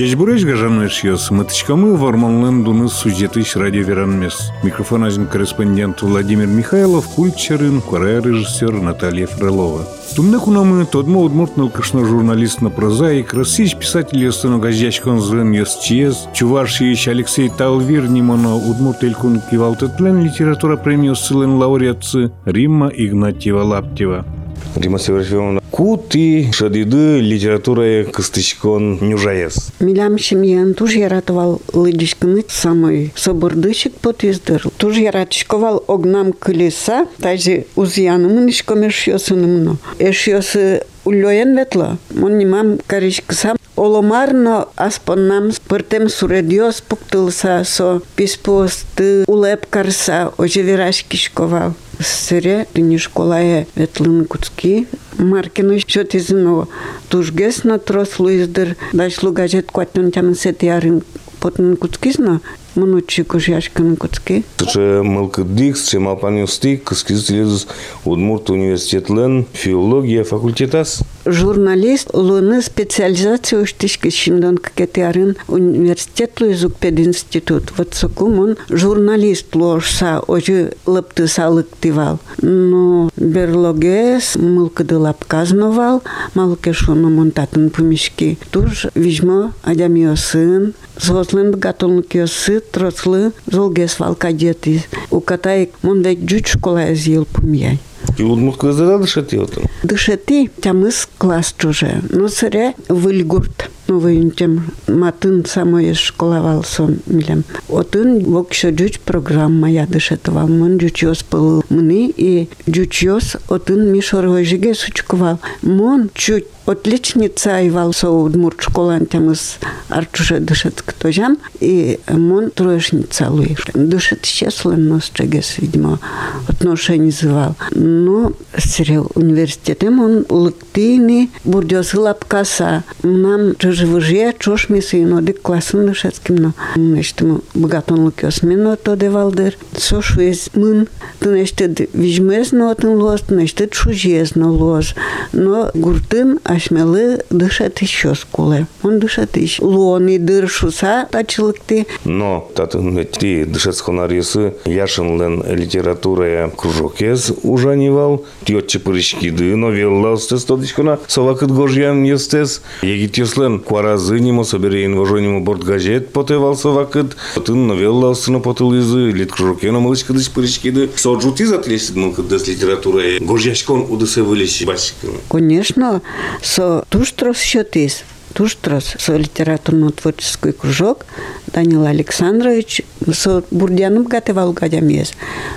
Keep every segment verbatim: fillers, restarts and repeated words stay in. Ежбуреш Гажанышьёс, Матычкамы, Варманлендуны, Сузетыш, Радио Веранмес. Микрофон один корреспондент Владимир Михайлов, Кульчерин, Курая режиссер Наталья Фролова. Тумнекунамы, Тодмо, Удмуртнал, Кашна, журналист на прозаик, Российский писатель Ястану Газячкон Зрен Ясчез, Чувашевич Алексей Талвир, Нимана, Удмуртелькун Кивалтетлен, литература премию Силен Лауреатцы, Римма Игнатьева-Лаптева. Римма Северфимовна, кут и шадиды литература костычкон нюжаес. Милям семьян тоже я ратовал лыдичками самой. Собордышек подвиздерл. Тоже я ратишковал огнам колеса, даже узьяном и нишком эшьосыным, но эшьосы улёен ветла, он не мам коричка сам. Оломарно аспоннам спортем суредиос пуктылса, со писпосты улепкарса, ожеверашкишковал. Сыре, не школае, ветлын куцки, маркину счет из иного. Тужгес на трос луиздер, дальше лугажет кватнен тямн сет ярин, потнен куцки зна, мнучик уж яшкин куцки. Че мелкадикс, че малпанюстик, каскизитель из Удмурт университет Лен, филология факультетас. Журналист луны специализацию штишки Шимдон Кокетиарын университет Луизук пединститут. Вот сокум он журналист лошса, ожи лаптыса лыктывал. Но берлогес мылкады лапказновал, малкешону монтатын помешки. Туж вижмо адямио сын, зослын бгатолнукио сы, трослы, золгес валкадеты. Укатай мондек джуч школа изъел помьяй. И удмуртка зада дышати отом? Дышати, тямыс класс чуже, но сыря выльгурт. Новый тем матын самой школовал сон милям. Отын вокшо джуч программа я дышатывал. Мон джучёс пыл мны и джучёс отын мишоровой жиге сучковал. Мон чуть отличница айвал со удмурт школан тем из арчуже дышат ктожам. И мон троечница луиш. Дышат счастлен, но с чагес, видимо, отношений звал. Но сериал университетом он лыктыни бурдёс лапкаса. Нам же живые, чушь мисы, но дик классно дышатским, но значит мы богатон лукиос мино то девалдер, сошу из мын, то значит вижмез на отын лоз, значит чужез на лоз, но гуртын ашмелы дышат еще скулы, он дышат еще лоны дыр шуса тачилык ты. Но татын ты дышат схонарисы яшынлен литература кружокез уже не вал, тьотче пырышки ды, но веллал стес тодичкона, совакыт гожьян естес, егитеслен Куаразы нему соберен воженему борт газет потевался вакет, потын навелался на потылизы, лит кружоке на малышка дыш парички ды. Соджути затлесит мылка дыс литературы, горжячкон удысе вылечи басиками. Конечно, со туш трос счет есть. Туштрос, со литературно-творческий кружок Данил Александрович со бурдяным готовал гадям есть.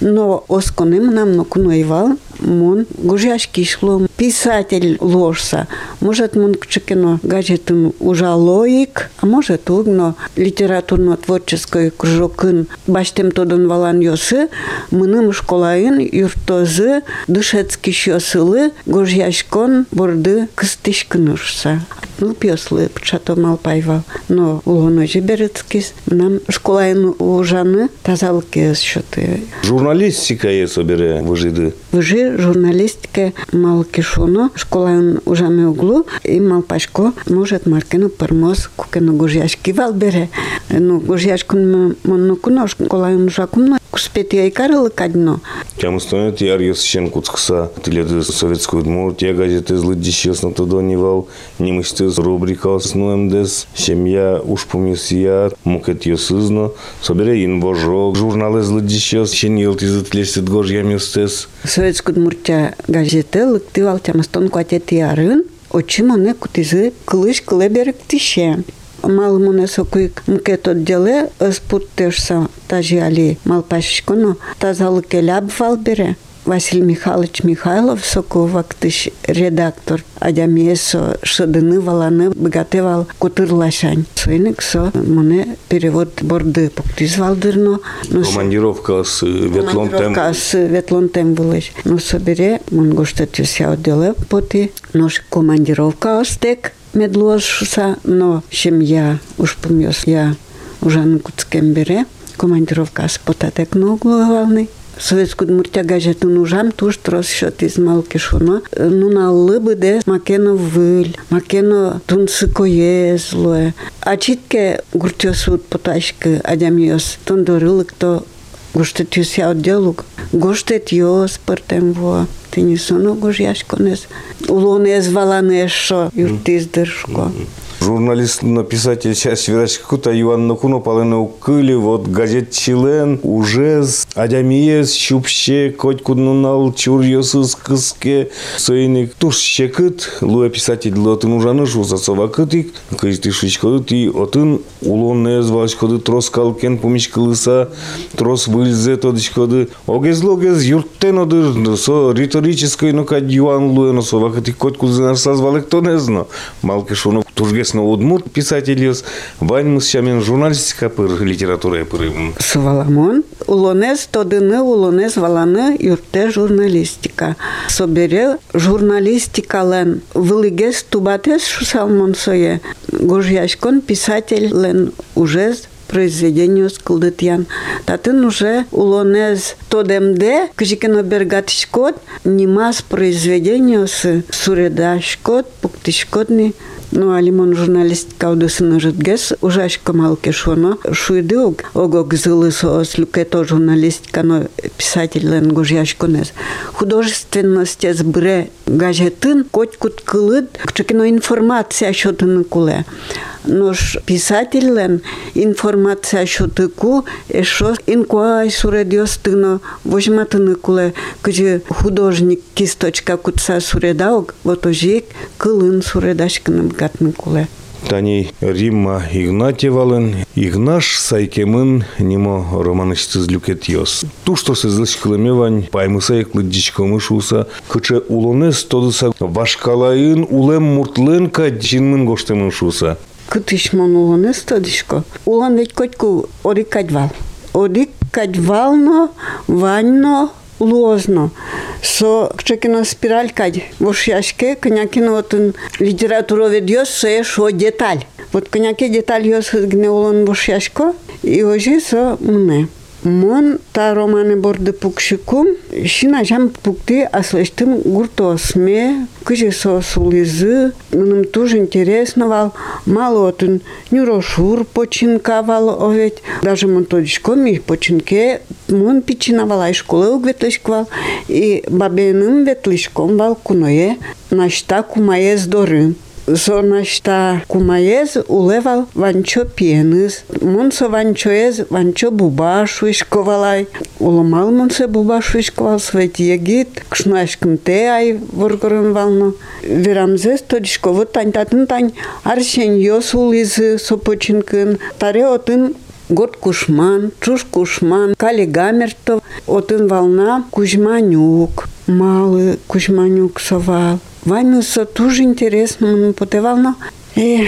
Но осконым нам накуноевал, мон гужяшки шло, писатель ложса. Может, мон к чекино гаджетым ужалоик, а может, угно литературно-творческий кружокын баштем тодан валан ёсы, мыным школаин юртозы, дышецки шёсылы, гужяшкон борды кыстышкынышса. Ну, пёслы, пчато малпайвал. Но лоножи берецкис, нам школаин ужаны, тазалки счёты. Журналистика е собере выжиды. Выжи журналистика малкишоно, школаин ужаны углу, и малпашко может маркину пармоз кукену гужьяшки валбере. Ну, гужьяшку монну куно, школаин ужакумно. Куспет я и карылы кадно. Тем установят яр ёсщен куцкса, тыледы Советскую Удмуртия газеты злыдищёс на тодоневал, немыштыз рубрика «Основемдес», «Семья», «Ушпомесия», «Мукет ёсызно», «Собере инвожок», «Журналы злыдищёс», «Щен елтизыт лестит гожьям ёстез». Советскую Удмуртия газеты лыктывал тем устон куатет ярын, очим оне кутызы кылыш кылеберек тише. Мал муне сокуик мкет отделе, спуттешса тажи али малпашечко, но тазалыке ляб валбере. Василий Михайлович Михайлов, соку вактыш редактор, адяме со шадыны валаны богатевал кутырлашань. Сойник со муне перевод борды пуктиз валдырно. Командировка с ветлон тем. Командировка с ветлон тем вылыш. Но собере, мунгуштатюся отделе поти, нож командировка остек. Медложуса, но чем я уж помню, я уже на куцкем бере, командировка с потатек на углу главный. Советскую Удмуртия газету нужам туш тросшот из Малкишуна. Ну на лыбы де макено выль, макено тунцы коезлое. А читке гуртесут поташки адямьёс, тондорылык то гуштетюс я отделук, гуштетюс портем во. Ты не сону гужьяшконес, улонез валанешо юртиздершко. Журналист, написатель, часть верашкута Юан Нокуно Палену Кыли, вот газет Чилен, Ужез, Адямиес, Щупще, Котькунунал, Чурьесус, Кыске, Сойник, Тушщекыт, Луя писатель, Луатын Ужанышу, Сацовакытик, Кыштышичкодыт и Отын, Улонез, Валашкоды, Трос Калкен, Помичкалыса, Трос Выльзе, Тодичкоды, Огезлогез, Юртенодыр, Со риторической, но как Юан Луэно, Совакытик, Коткузынар, Сазвалек, Тонезно, Малкешунов, Тургес, но удмурт писатель, вань мусчамин журналистика пыр, литература пыр. Сваламон, улонез тодыны, улонез валаны, юрте журналистика. Собере журналистика лен, вылыгез тубатес шусалмон сое, гожьяшкон писатель лен ужез. Произведению сколдытьян. Татын уже улонез тодемде, кжикенобергатшкот, немас произведению с суредашкот, пуктышкотный, ну а лимон журналистика удосына житгес, ужашко малкешоно, шуйдыог, огогзылы сослюкето журналистика, но писатель ленгожьяшконез. Художественность с бре газетын, котькут кылыт, кчекино информация счетыны куле. Нож писатель лен информация что таку, что инкуай суредиостыно возьматыны куле, кже художник кисточка кутса суредаук, вот ожик кылын суредашканым гатны куле. Тани Римма Игнатьева-Лен, Игнаш Сайкемын, нимо романышцы злюкетьёс. Ту, что сызлыш клымевань, паймысай клыдичко мышуса, кыче улонез тодыса вашкалайын улем муртленка джинмын гоштемын шуса. Кытышмон улонез тодышко. Улан ведь котьку орик кадьвал. Орик кадьвално, ваньно, лозно. Со кчекино спираль кадь. Вош яшке, конякино вот литература ведёс, сое шо деталь. Вот коняки деталь ёс гнеулон вош яшко, и ожи со мне. Мон та романы борды пукшикум, шинажам пукты аслыштым гуртосме, кыжи со сулизы, мыным тоже интересновал, мало отын нюрошур починкавал оветь, даже мон тодишком и починке мон печиновала, и школы угветлышквал, и бабеным ветлышком вал куное, нашта кумае здоры. Сонашта кумаез улевал ванчо пеныз, монсо ванчоез ванчо бубашвишковалай. Уломал монсо бубашвишковал, светиегит, кшнашкам те ай воргорын вално. Верамзес тодишко, вот тань татын тань арсень ёс улизы сопочинкын, таре отын год кушман, чуш кушман, кали гамертов, отын волна Кузьманюк, малый Кузьманюк совал. Ванюса тоже интересно, он потевал, но эх,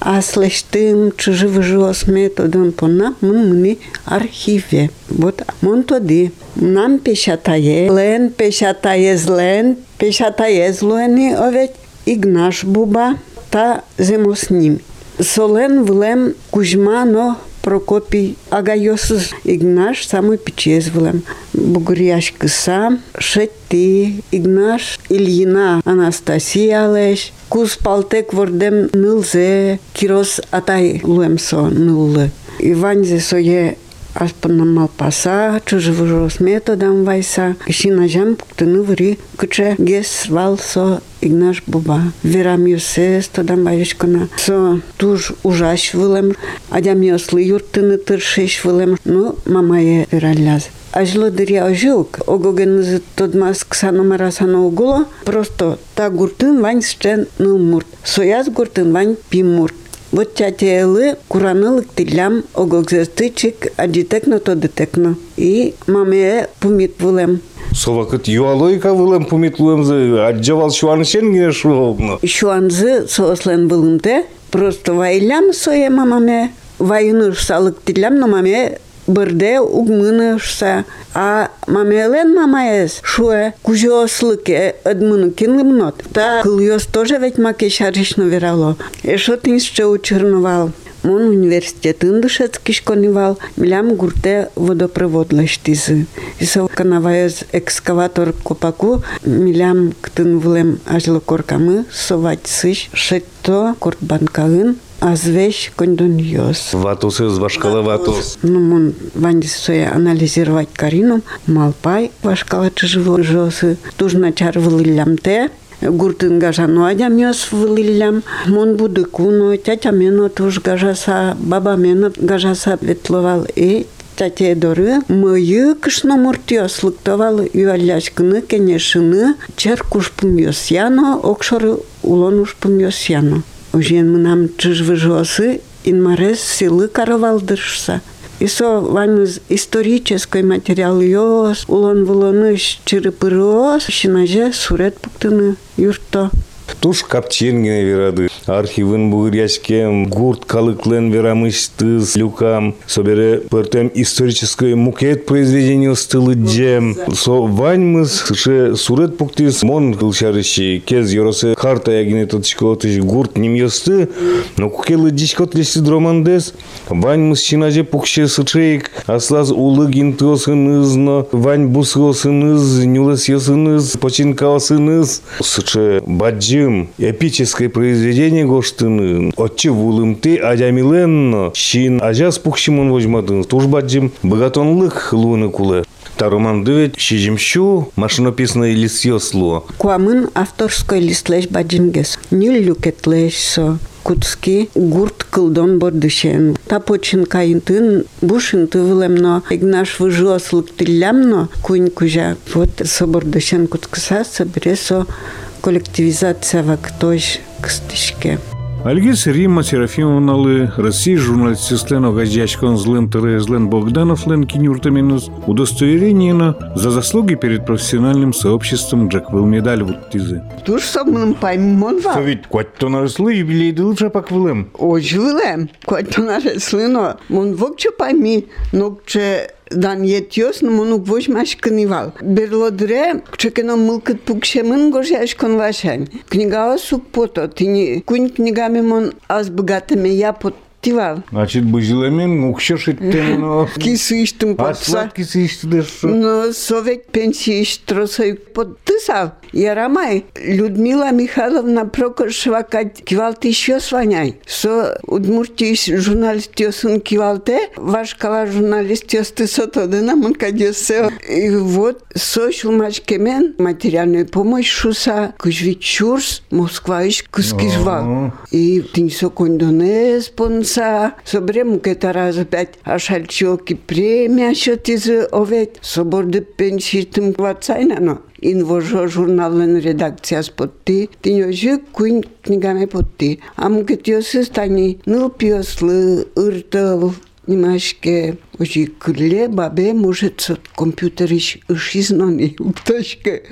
а слыштым, чужи выжилось методом понна, мы мы архиве. Вот он тоди. Нам печатае, лен печатае злен, печатае злуэни, овет Игнаш Буба, та зимо с ним. Солен влем Кузьма, но Прокопий Агайосус Игнаш самый печезвлем. Бугуряшка сам, шетти Игнаш, Ильина Анастасия леш, кус палтек вордем нылзе, кирос атай луэмсо ныллы. Иванзе сое аспанам малпаса, чужевужос методам вайса, шинажам пуктыны ври, кыче гес вал со Игнаш Буба. Верам юсес тодам вайшкона. Со туж ужаш вылем, адям ёслы юртыны тыршеш вылем, ну мамае вераляз. Ажло дыря ожук, огогенызы тодмас ксано марасано угуло, просто та гуртын вань счен ныл мурт, сояз гуртын вань пим мурт. Вот чатеелы куранылык тилям огогзестычик адитекно тодетекно. И маме пумит вылем. Совакыт юалойка вылем пумит вылемзы, аджавал шуаншен гене шуолбно. Шуанзы соослен вылымте, просто вайлям сое мамаме, вайныш салык тилям, но маме бырде угмынышса, а мамелен мамаэс шуэ кужёслыке эдмыныкин лымнот. Та кылёс тоже ведь маке шаришно верало. Эшо тыншче учерновал. Мон университет индушецки шконивал, милям гурте водопровод лаштизы. Висал канаваяз экскаватор копаку, милям ктын влем ажлокоркамы, совать сыш, шетто куртбанкалын, азвещ кондоньёс. Ватус из вашкала ватус. Ну, мон вандис соя анализировать карину, малпай вашкала чужего жосы, тужна чарвал лямте, гуртын гажану адям ёс вылылям, мон будыкуну, тятя мено туж гажаса, баба мено гажаса ветловал и тяте доры, мою кышно муртёс лыктовал юаляшкны кенешыны, черкуш пумёс яно, окшоры улонуш пумёс яно. Ужен мынам чыжвы жосы, инмарез силы каравалдыршса. Исо вами исторической материал ёс, улон вулоныш чырыпырос, шинаже сурет пуктыны юрто. Туш капченгене верады. Архивын бугыряшкем, гурт калыклен верамыш тыз, люкам. Собере пыртем исторической мукет произведению стылы джем. Со ваньмыз, ше сурет пуктыз, мон кылшарыщи, кез йоросы карта ягене тотышкотыш, гурт немьёсты, но кукелы дишкотлешты дромандес. Ваньмыз шинаже пукше сычейк, аслаз улы гинтосыныз, но вань бусгосыныз, нюлес ёсыныз, починкаласыныз. Сыче баджи эпическое произведение гоштыны. Отчевулым ты, адямиленно, щин, ажа спухшим он возьматын, тужбаджим, богатонлык луны куле. Тарумандывет, шижимщу, машинописное листье сло. Куамын авторской листлэш баджимгес. Нюлюкетлэш со. Кутски гурт кылдон бордышен. Тапочинка интын, бушинты вылемно, игнаш выжос лыктылямно, кунь кужа. Вот собордышен куткса, собересо коллективизация в актош к стычке. Альгис Римма Серафимовналы, Россия журналистистлен огаждячкон злен тыры злен Богданов лен кинюртаминус, удостоверение на за заслуги перед профессиональным сообществом джаквыл медаль вот тизы. Туж собным поймон вам. Совет, кот то нарослы юбилей дылжа паквылем. Ож вылем, кот то нарослы, но мон вокче пойми, но че... Дан етёс, но монук возьмаш книвал. Берлодре, чекено мылкат пукшемын гожяш конвашань. Книга осук пото, ты не кунь книгами мон аз богатыми я пот. Значит, бузиламен, укшешит тем, но... Кисыштым подса. А но совет пенсииш тросой подтысав. Ярамай, Людмила Михайловна Прокоршева кать кивалты еще сваняй. Со удмуртиш журналистёсын кивалте, вашкала журналистёсты сотодына мункадёсэ. И вот со шумачкемен материальную помощь шуса, кыжви чурс, москваиш кыскижвал. И тынсо кондонез понс, собрем кета раз опять ашальчоки премия счет из овет соборды пенситым квацайна но инвожо журнален редакция спотты тинёжи кунь книгами потты а мукетёсы стани ныл пёслы ыртыл немашке ожи кырле бабе может сот компьютериш ишизнони упташке.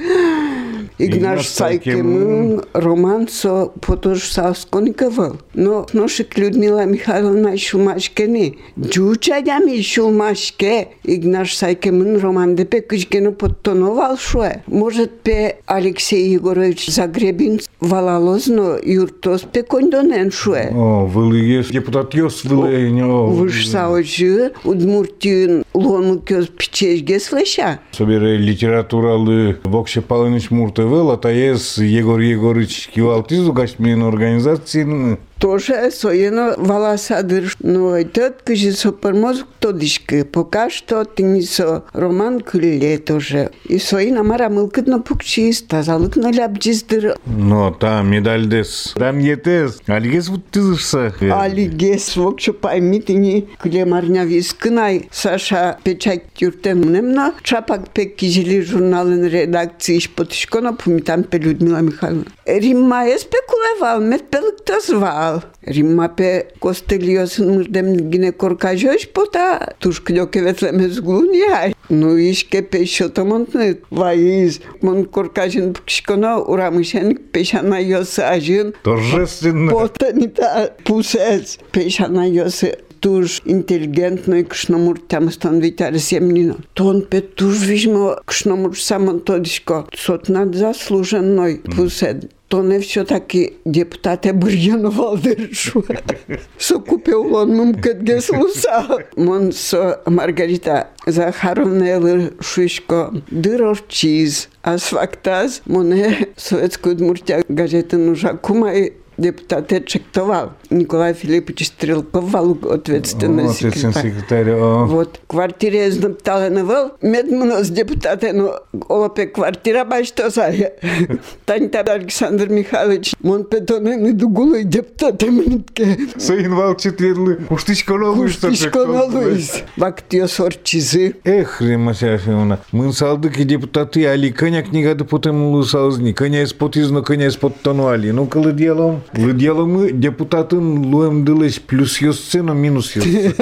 Игнаш Сайкемын роман со потож савсконниковал. Но ношик Людмила Михайловна Шумашкени. Джучадями Шумашке. Игнаш Сайкемын роман депе кышкену подтоновал шуэ. Может пе Алексей Игоревич Загребин валалозно юртос пе кондонен шуэ. О, вылыгес депутат ёс вылэйня. Выш саочы удмуртин лону кёс пичежгес слэша. Собирай литературалы вокше палыныш мурты Латаес Егор Егорыч кивалтизу гашмен организацияны. Тоже соено валасадыр. Но этот кыжи сопермозг тодышкы. Пока что ты не со роман кылле тоже. И соено мара мылкытно пукчиз, тазалыкно лябджиздыр. Но там медальдес. Там етес. Алигес вот тызышса. Алигес вокчу пойми ты не клемарня вискынай. Саша печать юртемнемна. Чапак пек кижили журналын редакции ишпотыш. Шкона пумитам пе Людмила Михайловна. Римма е спекулевал, мет пелык то звал. Римма пе костыльёсын мырдем гине коркажёш пота, туш клёке ветлемез глуньяй. Ну ишке пе шотомонтны ваиз. Мон коркажын пкшкона урамышен пешана ёсы ажын. Торжественно. Потанита пусец пешана ёсы. Туж интеллигентной кшномуртям становитар землина. Тон пет туж вижмо кшномурт самонтодишко. Сот над заслуженной пусед. то не все-таки депутати Бур'янувал держу. Сокупив он мумкет геслуса. Мон со Маргарита Захаровна Лишишко дыровчиз, асфактаз, моне Советскую Удмуртия газеты нужа кумай депутат отчектовал. Николай Филипич стрелковал ответственный секретарь. секретарь о. Вот. Квартире из Напталановал. Медмуно с депутатом, но олопе квартира башто сая. Таньта Александр Михайлович. Мон петонен и дугулой депутатом нитке. Соин валчетлы. Куштичко налуис. Куштичко налуис. Вактио сорчизы. Эх, Римма Серафимовна. Мын салдыки депутаты али коня книга депутатам лусалзни. Коня из-под изно, коня из-под тону али. Ну, колы делом. Лыдела мы депутатын луем дылась плюс ее сцена, минус ее.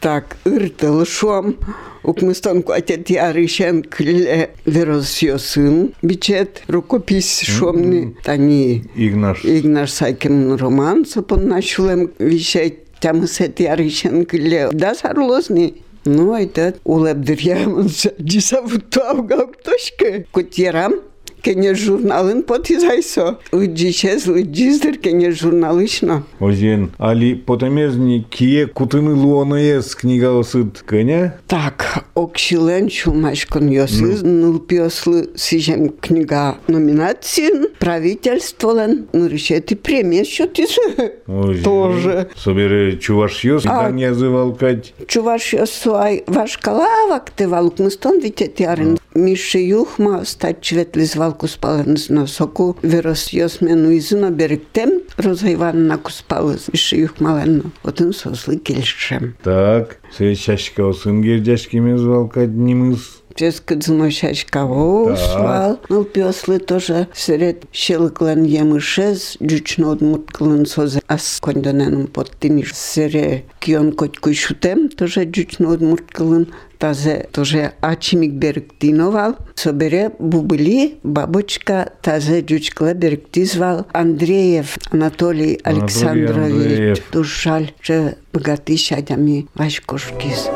Так, ыртыл шом, укмыстонку отец ярышен кле верос ее сын, бичет, рукопись шомны, тани Игнаш. Игнаш сайкин роман, сапон началем вещать, там с этой ярышен кле, да, сарлозный. Ну, это улыбдырьям, десавут туавгал ктошка, котирам. Кене журналын потизайсо. Лыджичез, лыджиздыр, кене журналышно. Озен, али потомезни кие кутыны луонаез книга осыд кене? Так, окшилен чулмашкон ёсыз, нылпиослы сижем книга номинацин, правительстволен, нырышеты премия счётызы. Тоже. Собери чуваш ёс, да не азывалкать? Чуваш ёсу ай вашкалавак ты валукмыстон витетярын. Миши юхма стать чветлизвал. Куспаланс на соку, вирос йосмену изуна берегтем, розайван на куспалас, виши юх малену, один сослы кельшем. Так, все чашка осын гердяшкими звалка одним из... Ческадзино чашка освал, но пёслы тоже сред щелклан ямышез, джучно одмуртклан созе, а с кондоненом подтиниш сре кион котку шутем, тоже джучно одмуртклан, тазе тоже ачимик берегтиновал, собере бубыли, бабочка, тазе джучкла берегтизвал, Андреев, Анатолий Александрович, душ жаль, че богаты шадями вашкошкиз.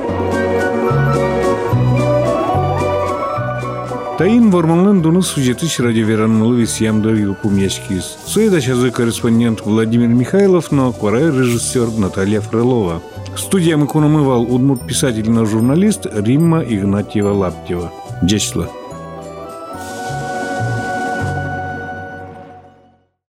Тайын ворманлын доны сюжетыш радиоверанмылы весиямдыр юкумьячкиз. Суедашазы корреспондент Владимир Михайлов, но кварай режиссер Наталья Фролова. Студия мыкунамывал удмурт писатель на журналист Римма Игнатьева-Лаптева. Дечла.